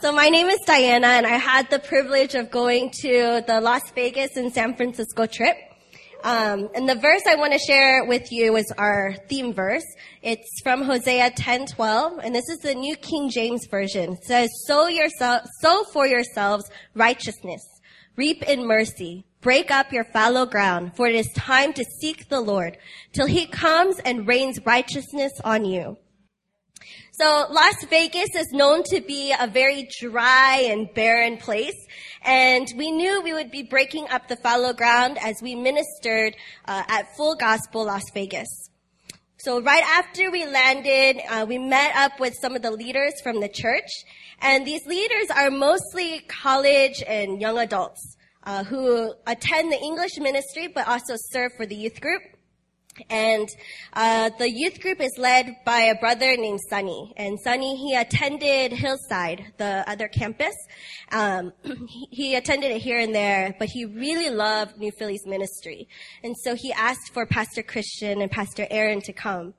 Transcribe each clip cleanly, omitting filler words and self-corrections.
So my name is Diana, and I had the privilege of going to the Las Vegas and San Francisco trip. And the verse I want to share with you is our theme verse. It's from Hosea 10:12, and this is the New King James Version. It says, sow for yourselves righteousness, reap in mercy, break up your fallow ground, for it is time to seek the Lord, till he comes and rains righteousness on you. So Las Vegas is known to be a very dry and barren place, and we knew we would be breaking up the fallow ground as we ministered at Full Gospel Las Vegas. So right after we landed, we met up with some of the leaders from the church, and these leaders are mostly college and young adults who attend the English ministry but also serve for the youth group. And the youth group is led by a brother named Sunny. And Sunny, he attended Hillside, the other campus. He attended it here and there, but he really loved New Philly's ministry. And so he asked for Pastor Christian and Pastor Aaron to come.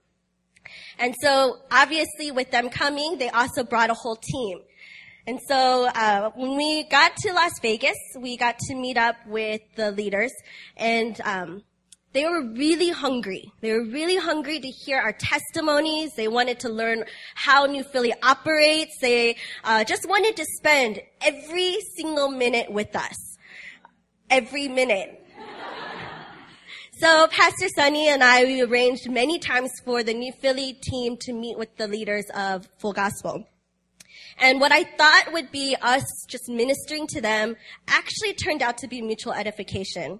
And so obviously with them coming, they also brought a whole team. And so when we got to Las Vegas, we got to meet up with the leaders, and they were really hungry. They were really hungry to hear our testimonies. They wanted to learn how New Philly operates. They just wanted to spend every single minute with us. Every minute. So Pastor Sunny and I, we arranged many times for the New Philly team to meet with the leaders of Full Gospel. And what I thought would be us just ministering to them actually turned out to be mutual edification.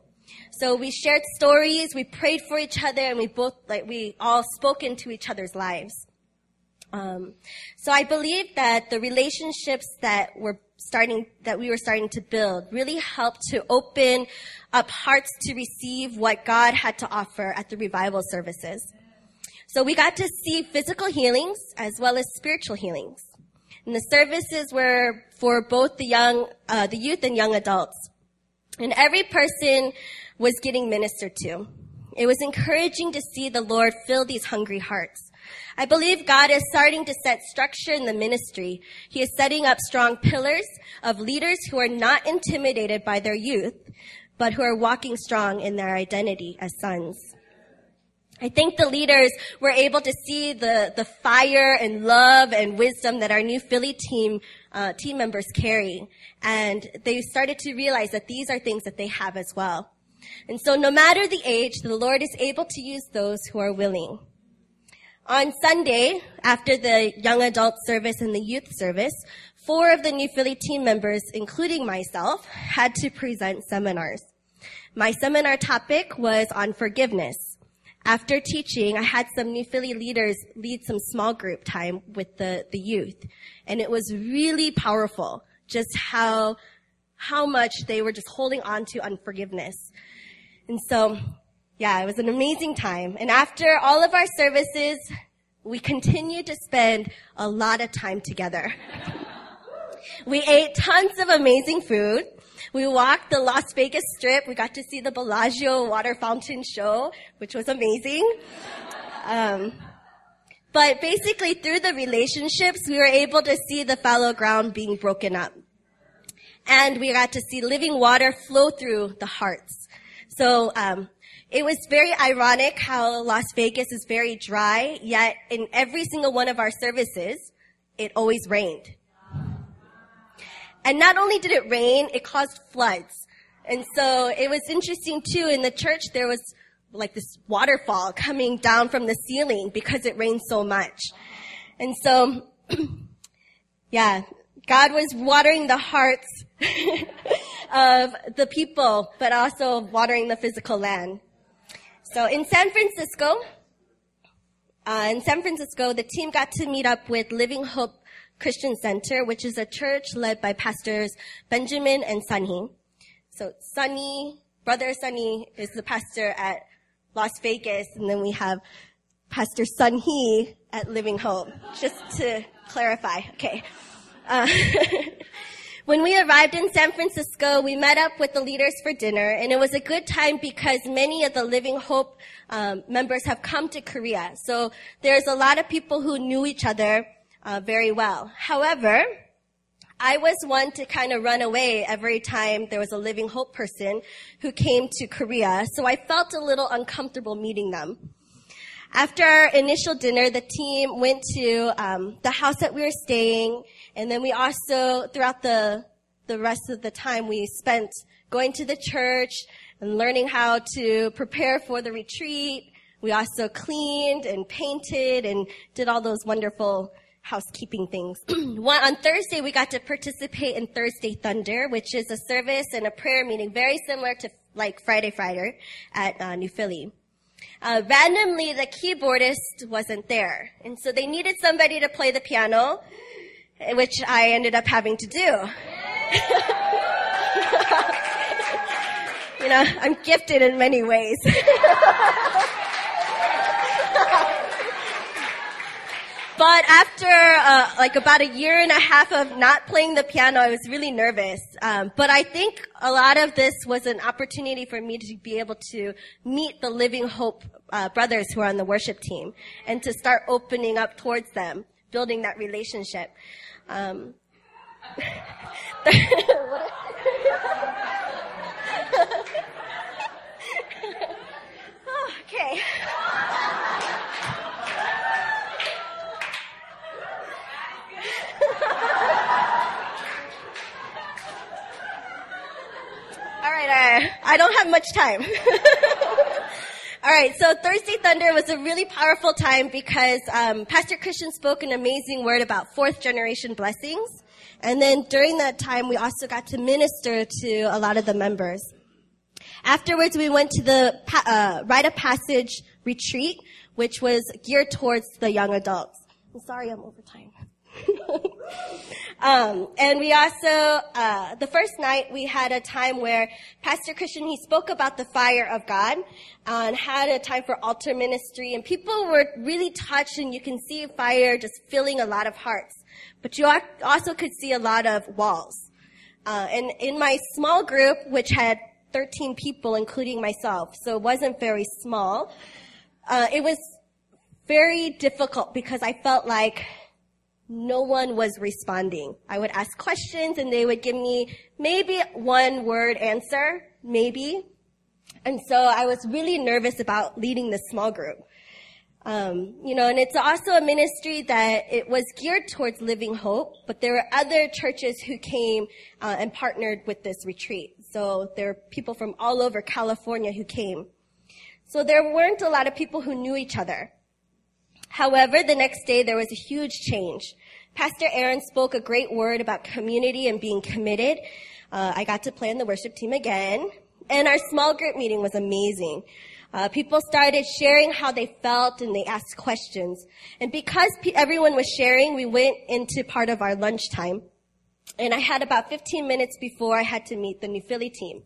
So we shared stories, we prayed for each other, and we all spoke into each other's lives. So I believe that the relationships that we were starting to build really helped to open up hearts to receive what God had to offer at the revival services. So we got to see physical healings as well as spiritual healings. And the services were for both the youth and young adults. And every person was getting ministered to. It was encouraging to see the Lord fill these hungry hearts. I believe God is starting to set structure in the ministry. He is setting up strong pillars of leaders who are not intimidated by their youth, but who are walking strong in their identity as sons. I think the leaders were able to see the fire and love and wisdom that our New Philly team members carry. And they started to realize that these are things that they have as well. And so no matter the age, the Lord is able to use those who are willing. On Sunday, after the young adult service and the youth service, 4 of the New Philly team members, including myself, had to present seminars. My seminar topic was on forgiveness. After teaching, I had some New Philly leaders lead some small group time with the youth. And it was really powerful just how much they were just holding on to unforgiveness. And so, yeah, it was an amazing time. And after all of our services, we continued to spend a lot of time together. We ate tons of amazing food. We walked the Las Vegas Strip. We got to see the Bellagio water fountain show, which was amazing. But basically, through the relationships, we were able to see the fallow ground being broken up. And we got to see living water flow through the hearts. So it was very ironic how Las Vegas is very dry, yet in every single one of our services, it always rained. And not only did it rain, it caused floods. And so it was interesting, too. In the church, there was like this waterfall coming down from the ceiling because it rained so much. And so, yeah, God was watering the hearts of the people, but also watering the physical land. So in San Francisco, the team got to meet up with Living Hope Christian Center, which is a church led by pastors Benjamin and Sunny. So Brother Sunny is the pastor at Las Vegas, and then we have Pastor Sunny at Living Hope, just to clarify. Okay. When we arrived in San Francisco, we met up with the leaders for dinner, and it was a good time because many of the Living Hope members have come to Korea. So there's a lot of people who knew each other very well. However, I was one to kind of run away every time there was a Living Hope person who came to Korea, so I felt a little uncomfortable meeting them. After our initial dinner, the team went to the house that we were staying, and then we also, throughout the rest of the time, we spent going to the church and learning how to prepare for the retreat. We also cleaned and painted and did all those wonderful housekeeping things. On Thursday, we got to participate in Thursday Thunder, which is a service and a prayer meeting very similar to like Friday at New Philly. Randomly, the keyboardist wasn't there, and so they needed somebody to play the piano, which I ended up having to do. You know, I'm gifted in many ways. But after like about a year and a half of not playing the piano, I was really nervous. But I think a lot of this was an opportunity for me to be able to meet the Living Hope brothers who are on the worship team and to start opening up towards them, building that relationship. Oh, okay. I don't have much time. All right, so Thursday Thunder was a really powerful time because Pastor Christian spoke an amazing word about fourth-generation blessings. And then during that time, we also got to minister to a lot of the members. Afterwards, we went to the Rite of Passage retreat, which was geared towards the young adults. I'm sorry, I'm over time. And we also, the first night we had a time where Pastor Christian, he spoke about the fire of God and had a time for altar ministry, and people were really touched, and you can see fire just filling a lot of hearts, but you also could see a lot of walls. And in my small group, which had 13 people, including myself, so it wasn't very small, it was very difficult because I felt like no one was responding. I would ask questions and they would give me maybe one word answer, maybe. And so I was really nervous about leading this small group. You know, and it's also a ministry that it was geared towards Living Hope, but there were other churches who came and partnered with this retreat. So there were people from all over California who came. So there weren't a lot of people who knew each other. However, the next day there was a huge change. Pastor Aaron spoke a great word about community and being committed. I got to play on the worship team again. And our small group meeting was amazing. People started sharing how they felt and they asked questions. And because everyone was sharing, we went into part of our lunchtime. And I had about 15 minutes before I had to meet the New Philly team.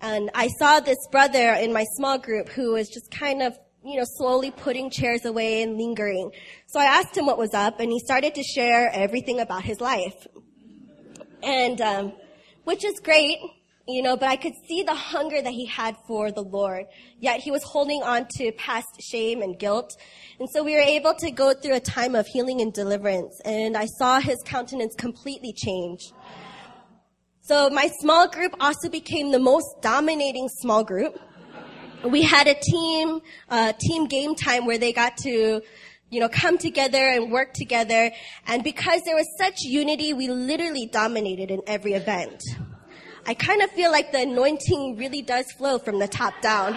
And I saw this brother in my small group who was just kind of, you know, slowly putting chairs away and lingering. So I asked him what was up, and he started to share everything about his life. And, which is great, you know, but I could see the hunger that he had for the Lord. Yet he was holding on to past shame and guilt. And so we were able to go through a time of healing and deliverance, and I saw his countenance completely change. So my small group also became the most dominating small group. We had a team game time where they got to, you know, come together and work together. And because there was such unity, we literally dominated in every event. I kind of feel like the anointing really does flow from the top down.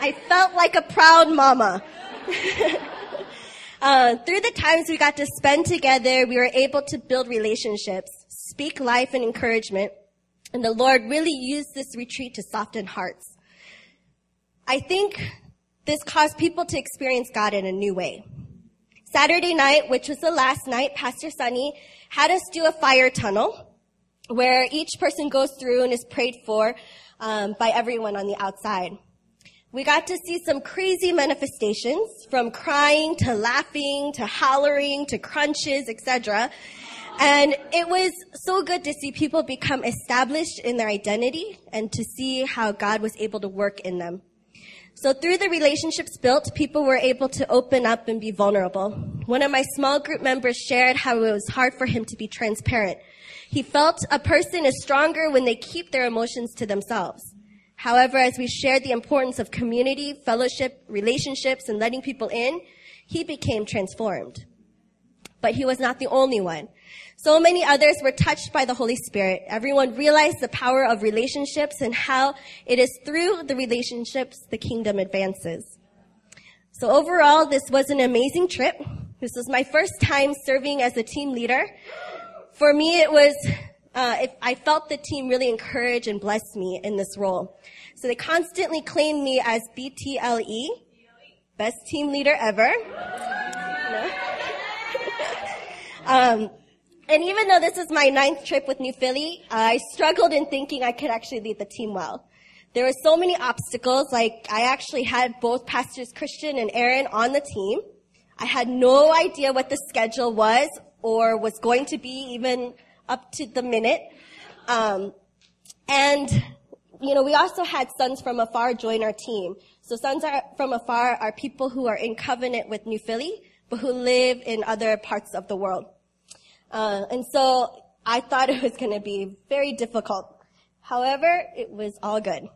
I felt like a proud mama. Through the times we got to spend together, we were able to build relationships, speak life and encouragement. And the Lord really used this retreat to soften hearts. I think this caused people to experience God in a new way. Saturday night, which was the last night, Pastor Sunny had us do a fire tunnel where each person goes through and is prayed for by everyone on the outside. We got to see some crazy manifestations, from crying to laughing to hollering to crunches, etc. And it was so good to see people become established in their identity and to see how God was able to work in them. So through the relationships built, people were able to open up and be vulnerable. One of my small group members shared how it was hard for him to be transparent. He felt a person is stronger when they keep their emotions to themselves. However, as we shared the importance of community, fellowship, relationships, and letting people in, he became transformed. But he was not the only one. So many others were touched by the Holy Spirit. Everyone realized the power of relationships and how it is through the relationships the kingdom advances. So overall, this was an amazing trip. This was my first time serving as a team leader. For me, it was, I felt the team really encouraged and blessed me in this role. So they constantly claimed me as BTLE, best team leader ever. And even though this is my 9th trip with New Philly, I struggled in thinking I could actually lead the team well. There were so many obstacles. Like, I actually had both pastors Christian and Aaron on the team. I had no idea what the schedule was or was going to be even up to the minute. We also had Sons from Afar join our team. So Sons from Afar are people who are in covenant with New Philly, but who live in other parts of the world. And so I thought it was going to be very difficult. However, it was all good.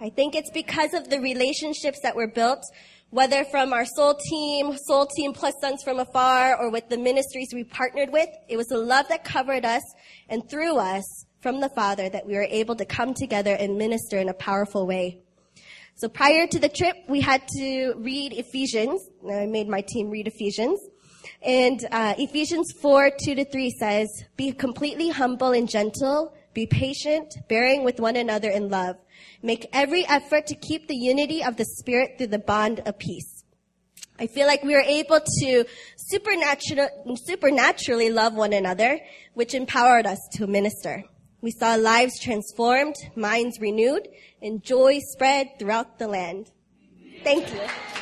I think it's because of the relationships that were built, whether from our soul team plus Sons from Afar, or with the ministries we partnered with. It was the love that covered us and through us from the Father that we were able to come together and minister in a powerful way. So prior to the trip, we had to read Ephesians. I made my team read Ephesians. And Ephesians 4:2-3 says, "Be completely humble and gentle. Be patient, bearing with one another in love. Make every effort to keep the unity of the Spirit through the bond of peace." I feel like we were able to supernaturally love one another, which empowered us to minister. We saw lives transformed, minds renewed, and joy spread throughout the land. Thank you.